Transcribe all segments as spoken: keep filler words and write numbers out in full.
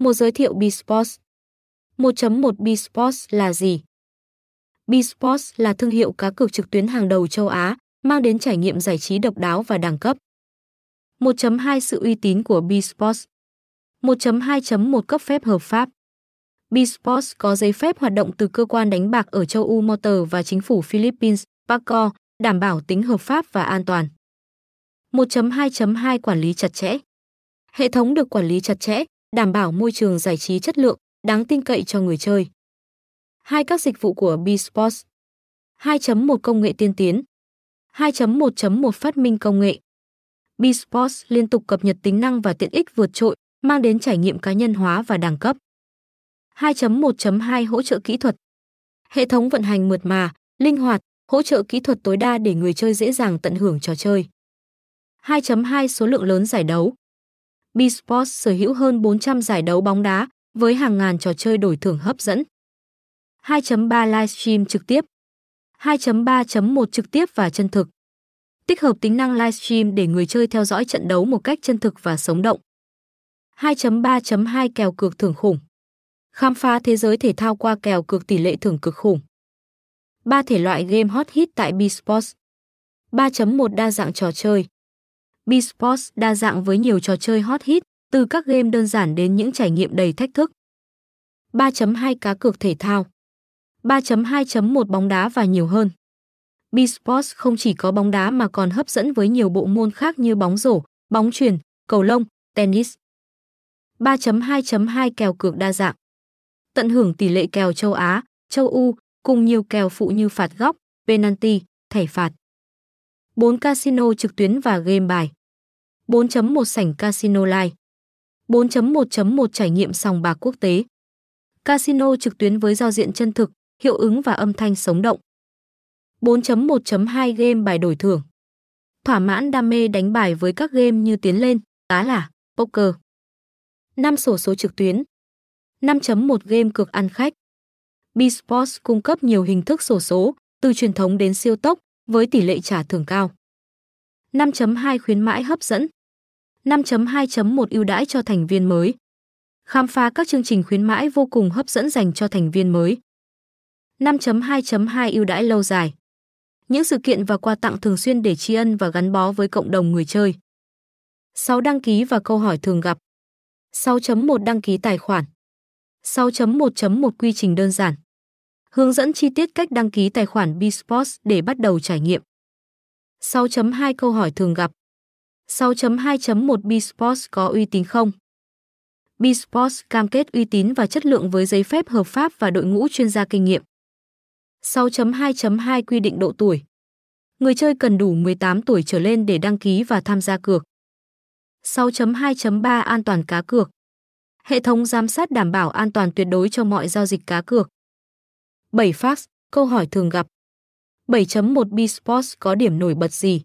Một giới thiệu Bsports. một chấm một Bsports là gì? Bsports là thương hiệu cá cược trực tuyến hàng đầu châu Á, mang đến trải nghiệm giải trí độc đáo và đẳng cấp. một chấm hai Sự uy tín của Bsports. một chấm hai chấm một Cấp phép hợp pháp. Bsports có giấy phép hoạt động từ cơ quan đánh bạc ở châu Âu Motor và chính phủ Philippines, PAGCOR, đảm bảo tính hợp pháp và an toàn. một chấm hai chấm hai Quản lý chặt chẽ. Hệ thống được quản lý chặt chẽ, đảm bảo môi trường giải trí chất lượng, đáng tin cậy cho người chơi. hai Các dịch vụ của Bsports. hai chấm một Công nghệ tiên tiến. hai chấm một chấm một Phát minh công nghệ. Bsports liên tục cập nhật tính năng và tiện ích vượt trội, mang đến trải nghiệm cá nhân hóa và đẳng cấp. hai chấm một chấm hai Hỗ trợ kỹ thuật. Hệ thống vận hành mượt mà, linh hoạt, hỗ trợ kỹ thuật tối đa để người chơi dễ dàng tận hưởng trò chơi. hai chấm hai Số lượng lớn giải đấu. Bsports sở hữu hơn bốn trăm giải đấu bóng đá với hàng ngàn trò chơi đổi thưởng hấp dẫn. hai chấm ba Livestream trực tiếp. hai chấm ba chấm một Trực tiếp và chân thực. Tích hợp tính năng livestream để người chơi theo dõi trận đấu một cách chân thực và sống động. hai chấm ba chấm hai Kèo cược thưởng khủng. Khám phá thế giới thể thao qua kèo cược tỷ lệ thưởng cực khủng. ba Thể loại game hot hit tại Bsports. ba chấm một Đa dạng trò chơi. Bsports đa dạng với nhiều trò chơi hot hit, từ các game đơn giản đến những trải nghiệm đầy thách thức. ba chấm hai Cá cược thể thao. ba chấm hai chấm một Bóng đá và nhiều hơn. Bsports không chỉ có bóng đá mà còn hấp dẫn với nhiều bộ môn khác như bóng rổ, bóng chuyền, cầu lông, tennis. ba chấm hai chấm hai Kèo cược đa dạng. Tận hưởng tỷ lệ kèo châu Á, châu Âu cùng nhiều kèo phụ như phạt góc, penalty, thẻ phạt. bốn Casino trực tuyến và game bài. bốn chấm một Sảnh Casino Live. bốn chấm một chấm một Trải nghiệm sòng bạc quốc tế. Casino trực tuyến với giao diện chân thực, hiệu ứng và âm thanh sống động. bốn chấm một chấm hai Game bài đổi thưởng. Thỏa mãn đam mê đánh bài với các game như Tiến lên, Tá lả, Poker. năm Sổ số trực tuyến. năm chấm một Game cược ăn khách. Bsports cung cấp nhiều hình thức sổ số, từ truyền thống đến siêu tốc, với tỷ lệ trả thưởng cao. năm chấm hai Khuyến mãi hấp dẫn. năm chấm hai chấm một Ưu đãi cho thành viên mới. Khám phá các chương trình khuyến mãi vô cùng hấp dẫn dành cho thành viên mới. năm chấm hai chấm hai Ưu đãi lâu dài. Những sự kiện và quà tặng thường xuyên để tri ân và gắn bó với cộng đồng người chơi. sáu Đăng ký và câu hỏi thường gặp. sáu chấm một Đăng ký tài khoản. sáu chấm một chấm một Quy trình đơn giản. Hướng dẫn chi tiết cách đăng ký tài khoản Bsports để bắt đầu trải nghiệm. sáu chấm hai Câu hỏi thường gặp. sáu chấm hai chấm một Bsports có uy tín không? Bsports cam kết uy tín và chất lượng với giấy phép hợp pháp và đội ngũ chuyên gia kinh nghiệm. sáu chấm hai chấm hai Quy định độ tuổi. Người chơi cần đủ mười tám tuổi trở lên để đăng ký và tham gia cược. sáu chấm hai chấm ba An toàn cá cược. Hệ thống giám sát đảm bảo an toàn tuyệt đối cho mọi giao dịch cá cược. bảy Facts, câu hỏi thường gặp. bảy chấm một Bsports có điểm nổi bật gì?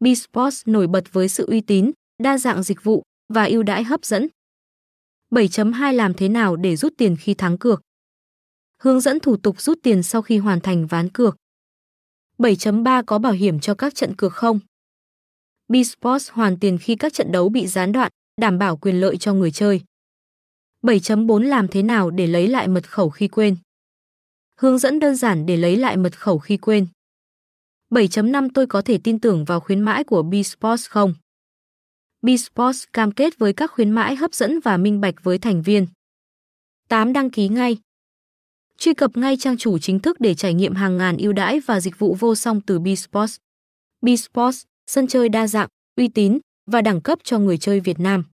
Bsports nổi bật với sự uy tín, đa dạng dịch vụ và ưu đãi hấp dẫn. bảy chấm hai Làm thế nào để rút tiền khi thắng cược? Hướng dẫn thủ tục rút tiền sau khi hoàn thành ván cược. bảy chấm ba Có bảo hiểm cho các trận cược không? Bsports hoàn tiền khi các trận đấu bị gián đoạn, đảm bảo quyền lợi cho người chơi. bảy chấm bốn Làm thế nào để lấy lại mật khẩu khi quên? Hướng dẫn đơn giản để lấy lại mật khẩu khi quên. bảy chấm năm Tôi có thể tin tưởng vào khuyến mãi của Bsports không? Bsports cam kết với các khuyến mãi hấp dẫn và minh bạch với thành viên. tám Đăng ký ngay. Truy cập ngay trang chủ chính thức để trải nghiệm hàng ngàn ưu đãi và dịch vụ vô song từ Bsports. Bsports, sân chơi đa dạng, uy tín và đẳng cấp cho người chơi Việt Nam.